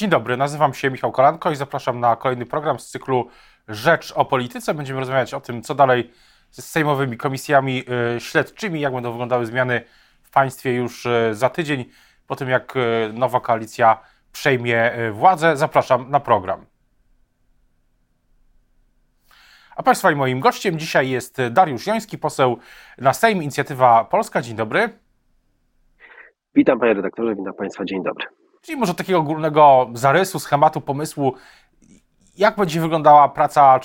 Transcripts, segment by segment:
Dzień dobry, nazywam się Michał Kolanko i zapraszam na kolejny program z cyklu Rzecz o Polityce. Będziemy rozmawiać o tym, co dalej z sejmowymi komisjami śledczymi, jak będą wyglądały zmiany w państwie już za tydzień, po tym jak nowa koalicja przejmie władzę. Zapraszam na program. A Państwa i moim gościem dzisiaj jest Dariusz Joński, poseł na Sejm, Inicjatywa Polska. Dzień dobry. Witam Panie redaktorze, witam Państwa, dzień dobry. Czyli może takiego ogólnego zarysu, schematu, pomysłu, jak będzie wyglądała praca,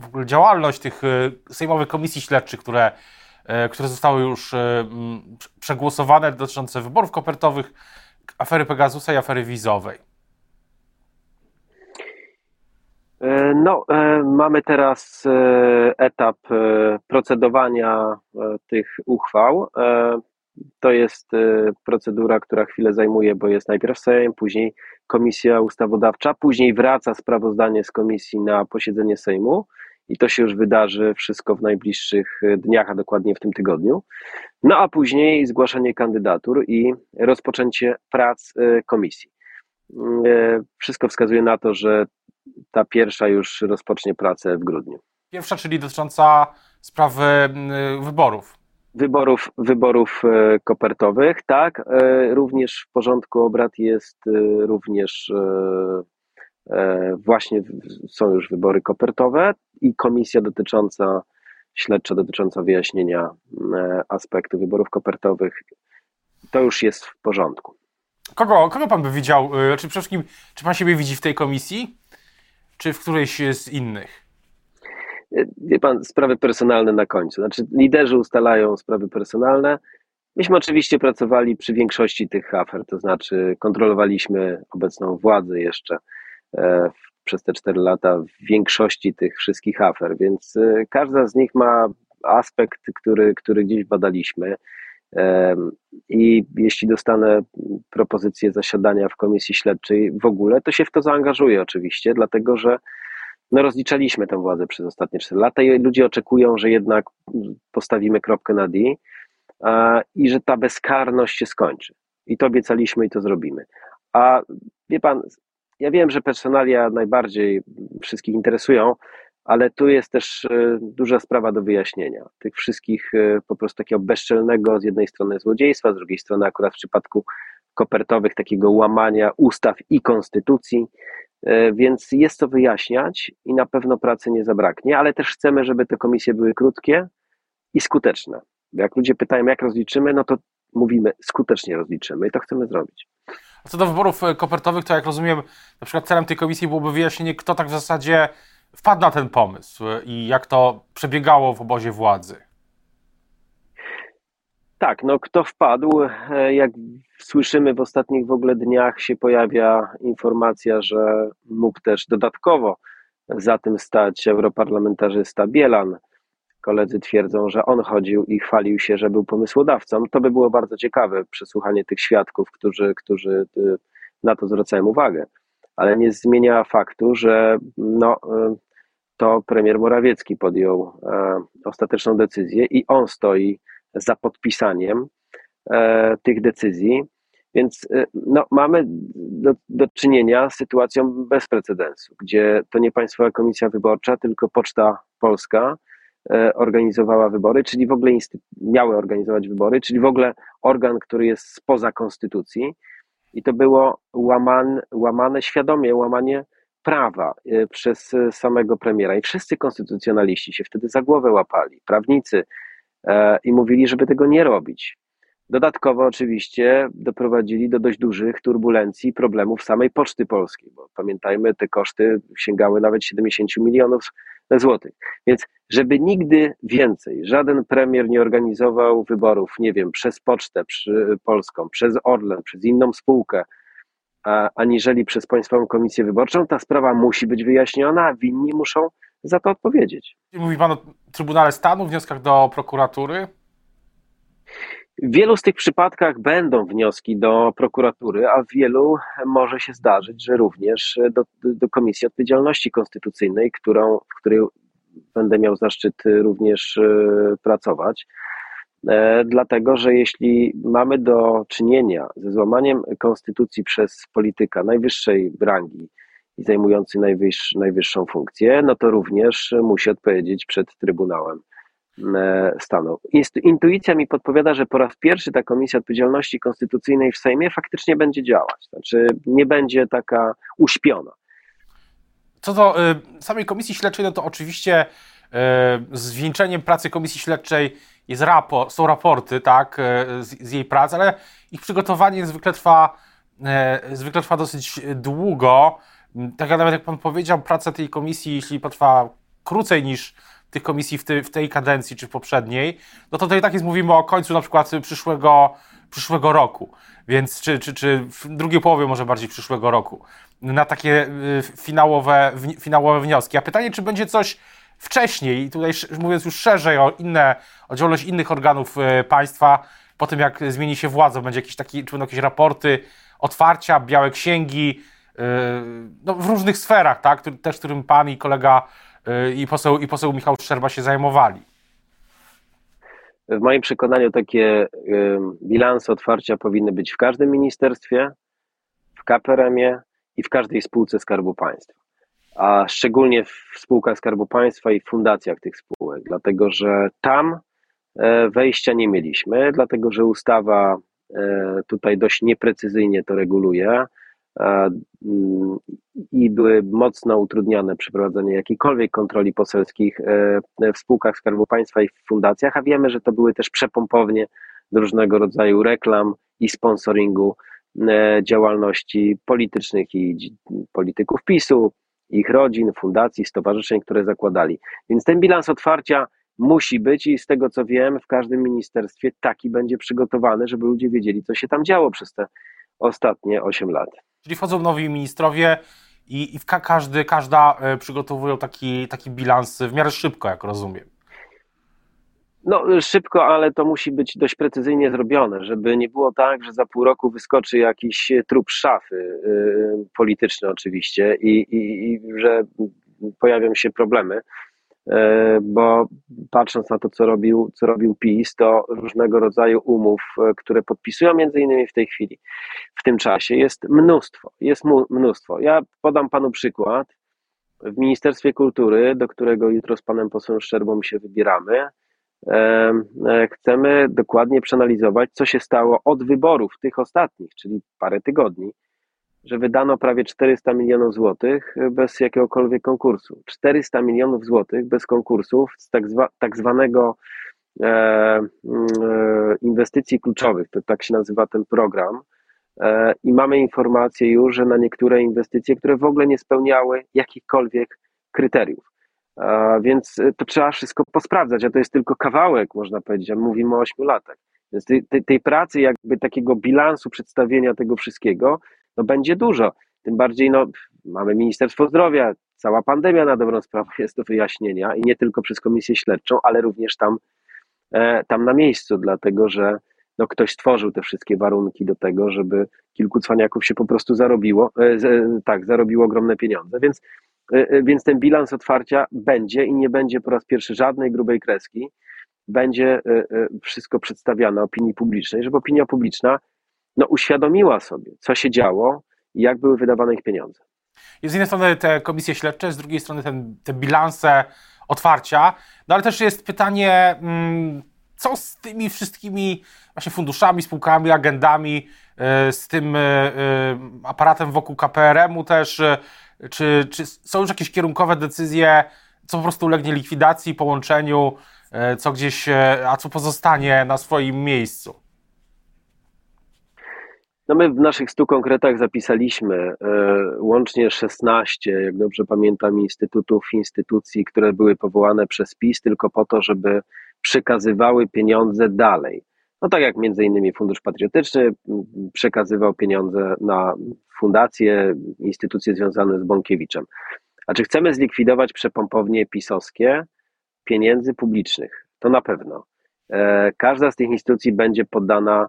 w ogóle działalność tych sejmowych komisji śledczych, które zostały już przegłosowane, dotyczące wyborów kopertowych, afery Pegasusa i afery wizowej. No, mamy teraz etap procedowania tych uchwał. To jest procedura, która chwilę zajmuje, bo jest najpierw Sejm, później Komisja Ustawodawcza, później wraca sprawozdanie z komisji na posiedzenie Sejmu i to się już wydarzy wszystko w najbliższych dniach, a dokładnie w tym tygodniu. No a później zgłaszanie kandydatur i rozpoczęcie prac komisji. Wszystko wskazuje na to, że ta pierwsza już rozpocznie pracę w grudniu. Pierwsza, czyli dotycząca sprawy wyborów kopertowych, tak. Również w porządku obrad jest również właśnie są już wybory kopertowe i komisja śledcza dotycząca wyjaśnienia aspektu wyborów kopertowych. To już jest w porządku. Kogo pan by widział? Czy przede wszystkim, czy pan siebie widzi w tej komisji, czy w którejś z innych? Wie pan, sprawy personalne na końcu. Znaczy, liderzy ustalają sprawy personalne. Myśmy oczywiście pracowali przy większości tych afer, to znaczy kontrolowaliśmy obecną władzę jeszcze przez te 4 lata w większości tych wszystkich afer, więc każda z nich ma aspekt, który gdzieś badaliśmy. I jeśli dostanę propozycję zasiadania w komisji śledczej w ogóle, to się w to zaangażuję oczywiście, dlatego że rozliczaliśmy tę władzę przez ostatnie 4 lata i ludzie oczekują, że jednak postawimy kropkę na D i że ta bezkarność się skończy. I to obiecaliśmy i to zrobimy. A wie pan, ja wiem, że personalia najbardziej wszystkich interesują, ale tu jest też duża sprawa do wyjaśnienia. Tych wszystkich po prostu takiego bezczelnego z jednej strony złodziejstwa, z drugiej strony akurat w przypadku kopertowych takiego łamania ustaw i konstytucji, więc jest co wyjaśniać i na pewno pracy nie zabraknie, ale też chcemy, żeby te komisje były krótkie i skuteczne. Jak ludzie pytają, jak rozliczymy, no to mówimy, skutecznie rozliczymy i to chcemy zrobić. A co do wyborów kopertowych, to jak rozumiem, na przykład celem tej komisji byłoby wyjaśnienie, kto tak w zasadzie wpadł na ten pomysł i jak to przebiegało w obozie władzy. Tak, no kto wpadł, jak słyszymy w ostatnich w ogóle dniach się pojawia informacja, że mógł też dodatkowo za tym stać europarlamentarzysta Bielan. Koledzy twierdzą, że on chodził i chwalił się, że był pomysłodawcą. To by było bardzo ciekawe przesłuchanie tych świadków, którzy na to zwracają uwagę. Ale nie zmienia faktu, że to premier Morawiecki podjął ostateczną decyzję i on stoi za podpisaniem tych decyzji, więc mamy do czynienia z sytuacją bez precedensu, gdzie to nie Państwowa Komisja Wyborcza, tylko Poczta Polska organizowała wybory, czyli w ogóle miały organizować wybory, czyli w ogóle organ, który jest spoza konstytucji i to było świadome łamanie prawa przez samego premiera i wszyscy konstytucjonaliści się wtedy za głowę łapali, prawnicy, i mówili, żeby tego nie robić. Dodatkowo oczywiście doprowadzili do dość dużych turbulencji i problemów samej Poczty Polskiej, bo pamiętajmy, te koszty sięgały nawet 70 milionów złotych. Więc żeby nigdy więcej żaden premier nie organizował wyborów, nie wiem, przez Pocztę Polską, przez Orlen, przez inną spółkę, aniżeli przez Państwową Komisję Wyborczą, ta sprawa musi być wyjaśniona, a winni muszą za to odpowiedzieć. Mówi pan o Trybunale Stanu, wnioskach do prokuratury? W wielu z tych przypadkach będą wnioski do prokuratury, a w wielu może się zdarzyć, że również do Komisji Odpowiedzialności Konstytucyjnej, w której będę miał zaszczyt również pracować. dlatego że jeśli mamy do czynienia ze złamaniem konstytucji przez polityka najwyższej rangi i zajmujący najwyższą funkcję, no to również musi odpowiedzieć przed Trybunałem Stanu. Intuicja mi podpowiada, że po raz pierwszy ta Komisja Odpowiedzialności Konstytucyjnej w Sejmie faktycznie będzie działać, znaczy nie będzie taka uśpiona. Co do samej Komisji Śledczej, no to oczywiście zwieńczeniem pracy Komisji Śledczej jest są raporty, tak, z jej prac, ale ich przygotowanie zwykle trwa dosyć długo. Tak jak nawet jak Pan powiedział, praca tej komisji, jeśli potrwa krócej niż tych komisji w tej kadencji czy w poprzedniej, no to tutaj tak jest, mówimy o końcu na przykład przyszłego roku, więc czy w drugiej połowie może bardziej przyszłego roku, na takie finałowe wnioski. A pytanie, czy będzie coś wcześniej, i tutaj mówiąc już szerzej o działalność innych organów państwa, po tym jak zmieni się władza, będzie czy będą jakieś raporty, otwarcia, białe księgi, no w różnych sferach, tak, też którym pan i kolega i poseł Michał Szczerba się zajmowali. W moim przekonaniu takie bilanse otwarcia powinny być w każdym ministerstwie, w KPRM-ie i w każdej spółce Skarbu Państwa, a szczególnie w spółkach Skarbu Państwa i w fundacjach tych spółek, dlatego że tam wejścia nie mieliśmy, dlatego że ustawa tutaj dość nieprecyzyjnie to reguluje i były mocno utrudniane przeprowadzenie jakiejkolwiek kontroli poselskich w spółkach Skarbu Państwa i w fundacjach, a wiemy, że to były też przepompownie do różnego rodzaju reklam i sponsoringu działalności politycznych i polityków PiS-u, ich rodzin, fundacji, stowarzyszeń, które zakładali. Więc ten bilans otwarcia musi być i z tego co wiem, w każdym ministerstwie taki będzie przygotowany, żeby ludzie wiedzieli, co się tam działo przez te ostatnie 8 lat. Czyli wchodzą nowi ministrowie i każda przygotowują taki bilans w miarę szybko, jak rozumiem. No szybko, ale to musi być dość precyzyjnie zrobione, żeby nie było tak, że za pół roku wyskoczy jakiś trup szafy, polityczny oczywiście, i że pojawią się problemy, bo patrząc na to, co robił PiS, to różnego rodzaju umów, które podpisują między innymi w tej chwili, w tym czasie jest mnóstwo, Ja podam panu przykład. W Ministerstwie Kultury, do którego jutro z panem posłem Szczerbą się wybieramy, chcemy dokładnie przeanalizować, co się stało od wyborów tych ostatnich, czyli parę tygodni, że wydano prawie 400 milionów złotych bez jakiegokolwiek konkursu. 400 milionów złotych bez konkursów z tak zwanego inwestycji kluczowych, to tak się nazywa ten program, i mamy informację już, że na niektóre inwestycje, które w ogóle nie spełniały jakichkolwiek kryteriów. Więc to trzeba wszystko posprawdzać, a to jest tylko kawałek, można powiedzieć, a mówimy o 8 latach. Więc tej pracy, jakby takiego bilansu, przedstawienia tego wszystkiego, no będzie dużo, tym bardziej mamy Ministerstwo Zdrowia, cała pandemia na dobrą sprawę jest do wyjaśnienia i nie tylko przez Komisję Śledczą, ale również tam na miejscu, dlatego że ktoś stworzył te wszystkie warunki do tego, żeby kilku cwaniaków się po prostu zarobiło ogromne pieniądze, więc ten bilans otwarcia będzie i nie będzie po raz pierwszy żadnej grubej kreski, będzie wszystko przedstawiane opinii publicznej, żeby opinia publiczna uświadomiła sobie, co się działo i jak były wydawane ich pieniądze. Z jednej strony te komisje śledcze, z drugiej strony te bilanse otwarcia, ale też jest pytanie, co z tymi wszystkimi właśnie funduszami, spółkami, agendami, z tym aparatem wokół KPRM-u też, czy są już jakieś kierunkowe decyzje, co po prostu ulegnie likwidacji, połączeniu, co gdzieś, a co pozostanie na swoim miejscu? My w naszych 100 konkretach zapisaliśmy łącznie 16, jak dobrze pamiętam, instytucji, które były powołane przez PiS tylko po to, żeby przekazywały pieniądze dalej. Tak jak między innymi Fundusz Patriotyczny przekazywał pieniądze na fundacje, instytucje związane z Bąkiewiczem. A czy chcemy zlikwidować przepompownie pisowskie pieniędzy publicznych? To na pewno. Każda z tych instytucji będzie poddana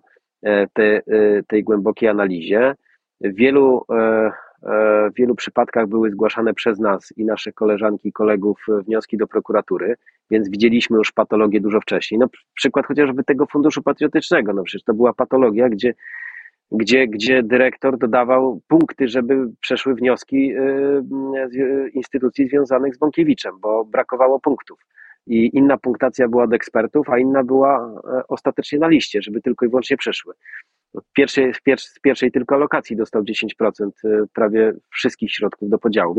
tej głębokiej analizie. Wielu, w wielu przypadkach były zgłaszane przez nas i nasze koleżanki i kolegów wnioski do prokuratury, więc widzieliśmy już patologię dużo wcześniej. No przykład chociażby tego Funduszu Patriotycznego, no przecież to była patologia, gdzie dyrektor dodawał punkty, żeby przeszły wnioski z instytucji związanych z Bąkiewiczem, bo brakowało punktów. I inna punktacja była od ekspertów, a inna była ostatecznie na liście, żeby tylko i wyłącznie przeszły. Z pierwszej tylko alokacji dostał 10% prawie wszystkich środków do podziału,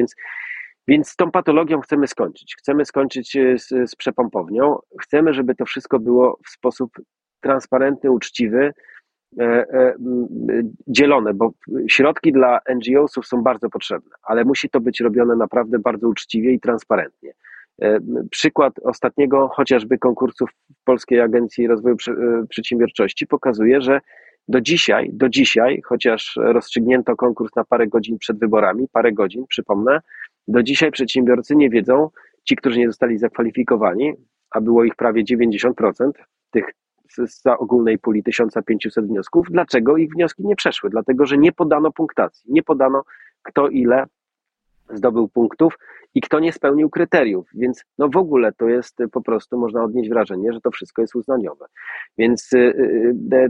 więc z tą patologią chcemy skończyć. Chcemy skończyć z przepompownią, chcemy, żeby to wszystko było w sposób transparentny, uczciwy, dzielone, bo środki dla NGO-sów są bardzo potrzebne, ale musi to być robione naprawdę bardzo uczciwie i transparentnie. Przykład ostatniego chociażby konkursu w Polskiej Agencji Rozwoju Przedsiębiorczości pokazuje, że do dzisiaj, chociaż rozstrzygnięto konkurs na parę godzin przed wyborami, parę godzin, przypomnę, do dzisiaj przedsiębiorcy nie wiedzą, ci, którzy nie zostali zakwalifikowani, a było ich prawie 90%, tych z ogólnej puli 1500 wniosków, dlaczego ich wnioski nie przeszły? Dlatego, że nie podano punktacji, nie podano kto ile zdobył punktów i kto nie spełnił kryteriów, więc no w ogóle to jest po prostu, można odnieść wrażenie, że to wszystko jest uznaniowe. Więc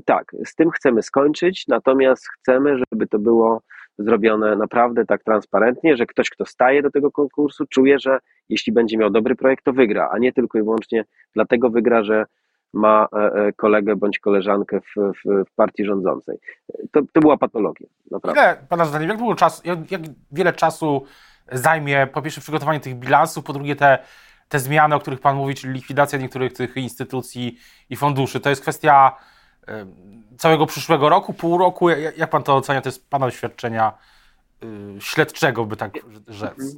tak, z tym chcemy skończyć, natomiast chcemy, żeby to było zrobione naprawdę tak transparentnie, że ktoś, kto staje do tego konkursu, czuje, że jeśli będzie miał dobry projekt, to wygra, a nie tylko i wyłącznie dlatego wygra, że ma kolegę bądź koleżankę w partii rządzącej. To była patologia, naprawdę. Ile, pana zdaniem, jak wiele czasu zajmie po pierwsze przygotowanie tych bilansów, po drugie te zmiany, o których pan mówi, czyli likwidacja niektórych tych instytucji i funduszy? To jest kwestia całego przyszłego roku, pół roku? Jak pan to ocenia? To jest pana doświadczenia śledczego, by tak rzec.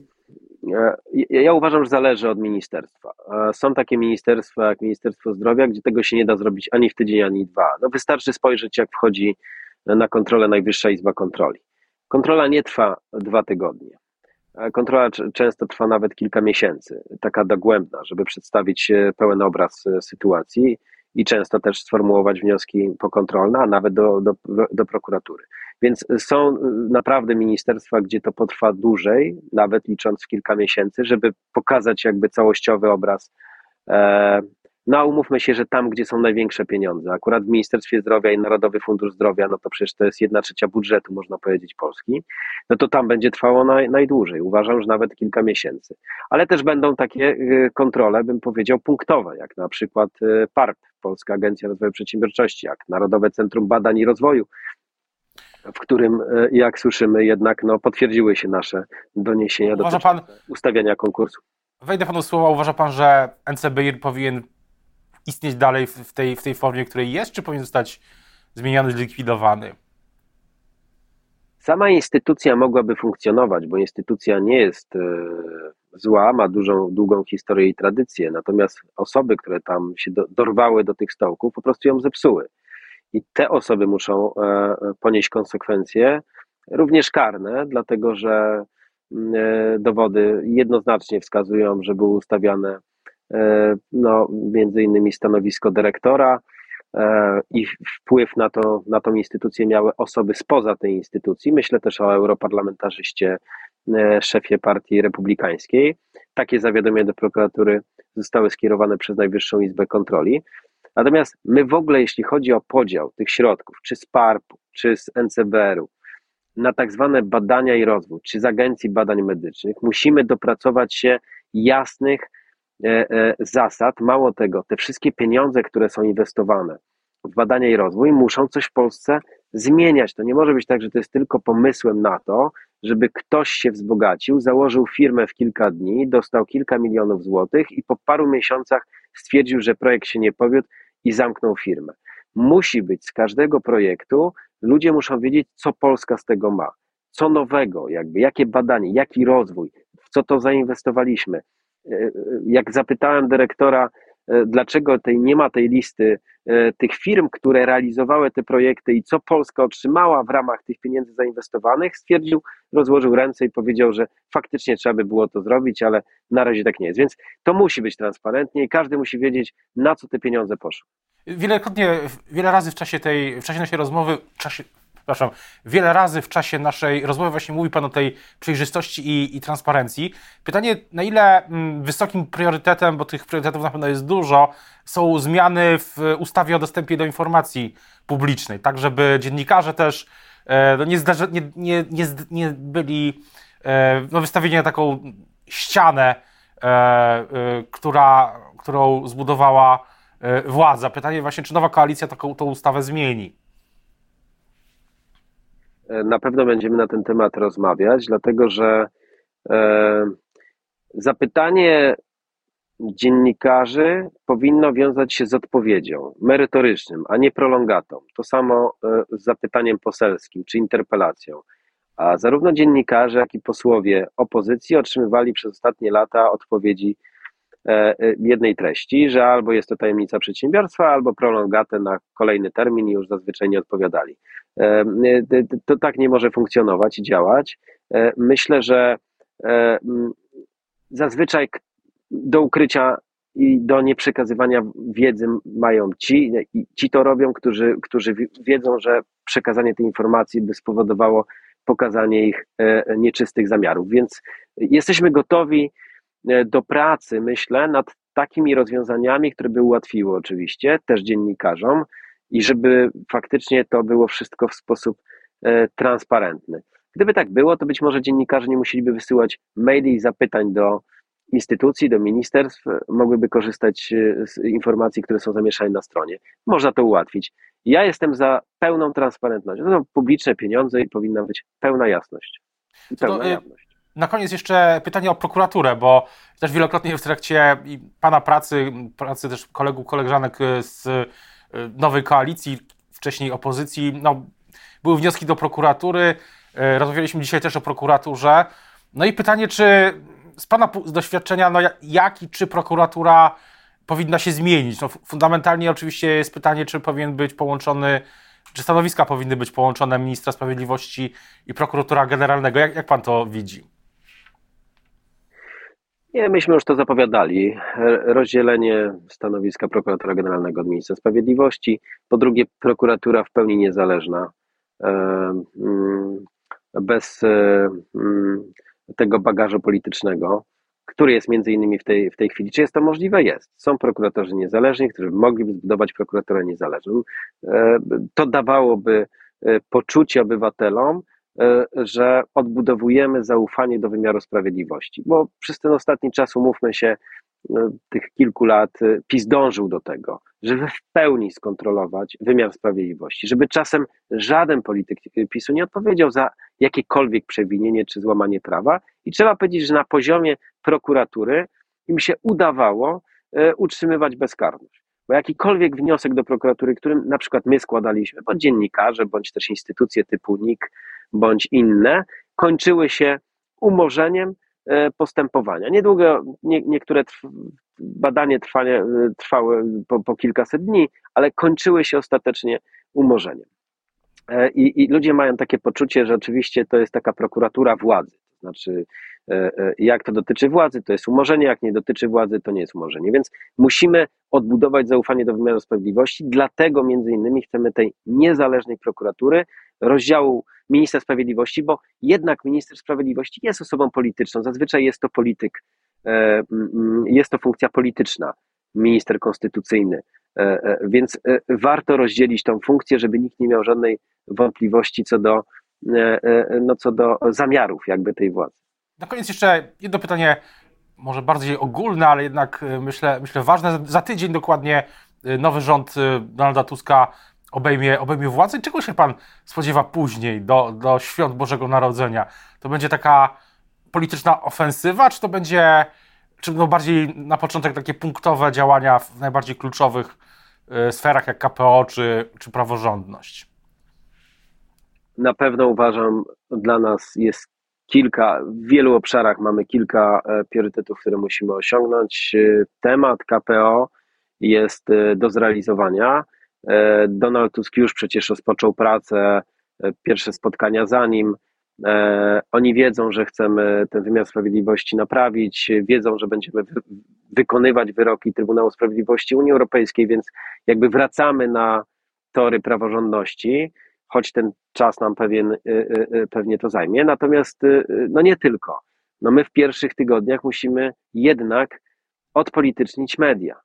Ja uważam, że zależy od ministerstwa. Są takie ministerstwa jak Ministerstwo Zdrowia, gdzie tego się nie da zrobić ani w tydzień, ani dwa. No wystarczy spojrzeć, jak wchodzi na kontrolę Najwyższa Izba Kontroli. Kontrola nie trwa 2 tygodnie. Kontrola często trwa nawet kilka miesięcy, taka dogłębna, żeby przedstawić pełen obraz sytuacji i często też sformułować wnioski pokontrolne, a nawet do prokuratury. Więc są naprawdę ministerstwa, gdzie to potrwa dłużej, nawet licząc w kilka miesięcy, żeby pokazać jakby całościowy obraz. No a umówmy się, że tam, gdzie są największe pieniądze, akurat w Ministerstwie Zdrowia i Narodowy Fundusz Zdrowia, no to przecież to jest 1/3 budżetu, można powiedzieć, Polski, no to tam będzie trwało najdłużej. Uważam, że nawet kilka miesięcy. Ale też będą takie kontrole, bym powiedział, punktowe, jak na przykład PARP, Polska Agencja Rozwoju Przedsiębiorczości, jak Narodowe Centrum Badań i Rozwoju, w którym, jak słyszymy, jednak potwierdziły się nasze doniesienia dotyczące ustawiania konkursu. Wejdę panu słowa, uważa pan, że NCBiR powinien istnieć dalej w tej formie, której jest, czy powinien zostać zmieniony, zlikwidowany? Sama instytucja mogłaby funkcjonować, bo instytucja nie jest zła, ma długą historię i tradycję, natomiast osoby, które tam się dorwały do tych stołków, po prostu ją zepsuły. I te osoby muszą ponieść konsekwencje, również karne, dlatego że dowody jednoznacznie wskazują, że było ustawiane między innymi stanowisko dyrektora i wpływ na tą instytucję miały osoby spoza tej instytucji. Myślę też o europarlamentarzyście, szefie partii republikańskiej. Takie zawiadomienia do prokuratury zostały skierowane przez Najwyższą Izbę Kontroli. Natomiast my w ogóle, jeśli chodzi o podział tych środków, czy z PARP-u, czy z NCBR-u, na tak zwane badania i rozwój, czy z Agencji Badań Medycznych, musimy dopracować się jasnych zasad. Mało tego, te wszystkie pieniądze, które są inwestowane w badania i rozwój, muszą coś w Polsce zmieniać. To nie może być tak, że to jest tylko pomysłem na to, żeby ktoś się wzbogacił, założył firmę w kilka dni, dostał kilka milionów złotych i po paru miesiącach stwierdził, że projekt się nie powiódł i zamknął firmę. Musi być z każdego projektu, ludzie muszą wiedzieć, co Polska z tego ma, co nowego, jakby, jakie badanie, jaki rozwój, w co to zainwestowaliśmy. Jak zapytałem dyrektora, dlaczego nie ma tej listy tych firm, które realizowały te projekty i co Polska otrzymała w ramach tych pieniędzy zainwestowanych, stwierdził, rozłożył ręce i powiedział, że faktycznie trzeba by było to zrobić, ale na razie tak nie jest. Więc to musi być transparentnie i każdy musi wiedzieć, na co te pieniądze poszły. Wielokrotnie, wiele razy w czasie naszej rozmowy, przepraszam, wiele razy w czasie naszej rozmowy właśnie mówi Pan o tej przejrzystości i transparencji. Pytanie, na ile wysokim priorytetem, bo tych priorytetów na pewno jest dużo, są zmiany w ustawie o dostępie do informacji publicznej, tak żeby dziennikarze też nie byli wystawieni na taką ścianę, którą zbudowała władza. Pytanie właśnie, czy nowa koalicja tą ustawę zmieni? Na pewno będziemy na ten temat rozmawiać, dlatego że zapytanie dziennikarzy powinno wiązać się z odpowiedzią merytorycznym, a nie prolongatą. To samo z zapytaniem poselskim czy interpelacją. A zarówno dziennikarze, jak i posłowie opozycji otrzymywali przez ostatnie lata odpowiedzi jednej treści, że albo jest to tajemnica przedsiębiorstwa, albo prolongatę na kolejny termin i już zazwyczaj nie odpowiadali. To tak nie może funkcjonować i działać. Myślę, że zazwyczaj do ukrycia i do nieprzekazywania wiedzy mają ci to robią, którzy wiedzą, że przekazanie tej informacji by spowodowało pokazanie ich nieczystych zamiarów. Więc jesteśmy gotowi do pracy, myślę, nad takimi rozwiązaniami, które by ułatwiły oczywiście też dziennikarzom i żeby faktycznie to było wszystko w sposób transparentny. Gdyby tak było, to być może dziennikarze nie musieliby wysyłać maili i zapytań do instytucji, do ministerstw, mogłyby korzystać z informacji, które są zamieszczane na stronie. Można to ułatwić. Ja jestem za pełną transparentnością. To są publiczne pieniądze i powinna być pełna jasność. Pełna jawność. Na koniec jeszcze pytanie o prokuraturę, bo też wielokrotnie w trakcie Pana pracy też kolegów, koleżanek z nowej koalicji, wcześniej opozycji, były wnioski do prokuratury. Rozmawialiśmy dzisiaj też o prokuraturze. No i pytanie, czy z Pana doświadczenia, jak i czy prokuratura powinna się zmienić? Fundamentalnie oczywiście jest pytanie, czy stanowiska powinny być połączone ministra sprawiedliwości i prokuratora generalnego. Jak Pan to widzi? Nie, myśmy już to zapowiadali. Rozdzielenie stanowiska prokuratora generalnego od ministra sprawiedliwości. Po drugie, prokuratura w pełni niezależna. Bez tego bagażu politycznego, który jest między innymi w tej chwili. Czy jest to możliwe? Jest. Są prokuratorzy niezależni, którzy mogliby zbudować prokuraturę niezależną. To dawałoby poczucie obywatelom, że odbudowujemy zaufanie do wymiaru sprawiedliwości. Bo przez ten ostatni czas, umówmy się, tych kilku lat PiS dążył do tego, żeby w pełni skontrolować wymiar sprawiedliwości, żeby czasem żaden polityk PiS-u nie odpowiedział za jakiekolwiek przewinienie czy złamanie prawa i trzeba powiedzieć, że na poziomie prokuratury im się udawało utrzymywać bezkarność, bo jakikolwiek wniosek do prokuratury, którym na przykład my składaliśmy, bądź dziennikarze, bądź też instytucje typu NIK, bądź inne, kończyły się umorzeniem postępowania. Niedługo niektóre badanie trwały po kilkaset dni, ale kończyły się ostatecznie umorzeniem. I ludzie mają takie poczucie, że oczywiście to jest taka prokuratura władzy. Znaczy, jak to dotyczy władzy, to jest umorzenie, jak nie dotyczy władzy, to nie jest umorzenie. Więc musimy odbudować zaufanie do wymiaru sprawiedliwości, dlatego między innymi chcemy tej niezależnej prokuratury, rozdziału ministra sprawiedliwości, bo jednak minister sprawiedliwości jest osobą polityczną, zazwyczaj jest to polityk, jest to funkcja polityczna, minister konstytucyjny, więc warto rozdzielić tą funkcję, żeby nikt nie miał żadnej wątpliwości co do zamiarów jakby tej władzy. Na koniec jeszcze jedno pytanie, może bardziej ogólne, ale jednak myślę ważne. Za tydzień dokładnie nowy rząd Donalda Tuska obejmie władzę. Czego się Pan spodziewa później do świąt Bożego Narodzenia? To będzie taka polityczna ofensywa, czy to będzie bardziej na początek takie punktowe działania w najbardziej kluczowych sferach jak KPO czy praworządność? Na pewno uważam, dla nas jest w wielu obszarach mamy kilka priorytetów, które musimy osiągnąć. Temat KPO jest do zrealizowania. Donald Tusk już przecież rozpoczął pracę, pierwsze spotkania za nim. Oni wiedzą, że chcemy ten wymiar sprawiedliwości naprawić, wiedzą, że będziemy wykonywać wyroki Trybunału Sprawiedliwości Unii Europejskiej, więc jakby wracamy na tory praworządności. choć ten czas nam pewnie to zajmie. Natomiast no nie tylko. No my w pierwszych tygodniach musimy jednak odpolitycznić media.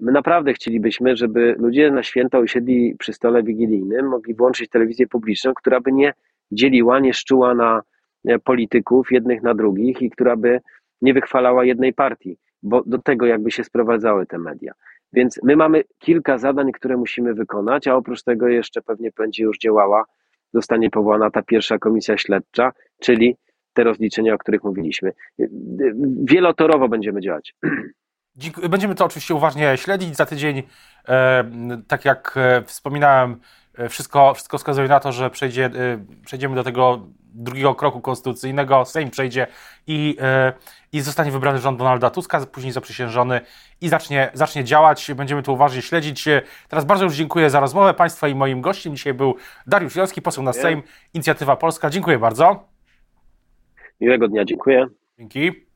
My naprawdę chcielibyśmy, żeby ludzie na święta usiedli przy stole wigilijnym, mogli włączyć telewizję publiczną, która by nie dzieliła, nie szczuła na polityków jednych na drugich i która by nie wychwalała jednej partii, bo do tego jakby się sprowadzały te media. Więc my mamy kilka zadań, które musimy wykonać, a oprócz tego jeszcze pewnie będzie już działała, zostanie powołana ta pierwsza komisja śledcza, czyli te rozliczenia, o których mówiliśmy. Wielotorowo będziemy działać. Będziemy to oczywiście uważnie śledzić. Za tydzień, tak jak wspominałem, wszystko wskazuje na to, że przejdziemy do tego drugiego kroku konstytucyjnego. Sejm przejdzie i zostanie wybrany rząd Donalda Tuska, później zaprzysiężony i zacznie działać. Będziemy to uważnie śledzić. Teraz bardzo już dziękuję za rozmowę Państwa i moim gościem. Dzisiaj był Dariusz Joński, poseł na Sejm, Inicjatywa Polska. Dziękuję bardzo. Miłego dnia, dziękuję. Dzięki.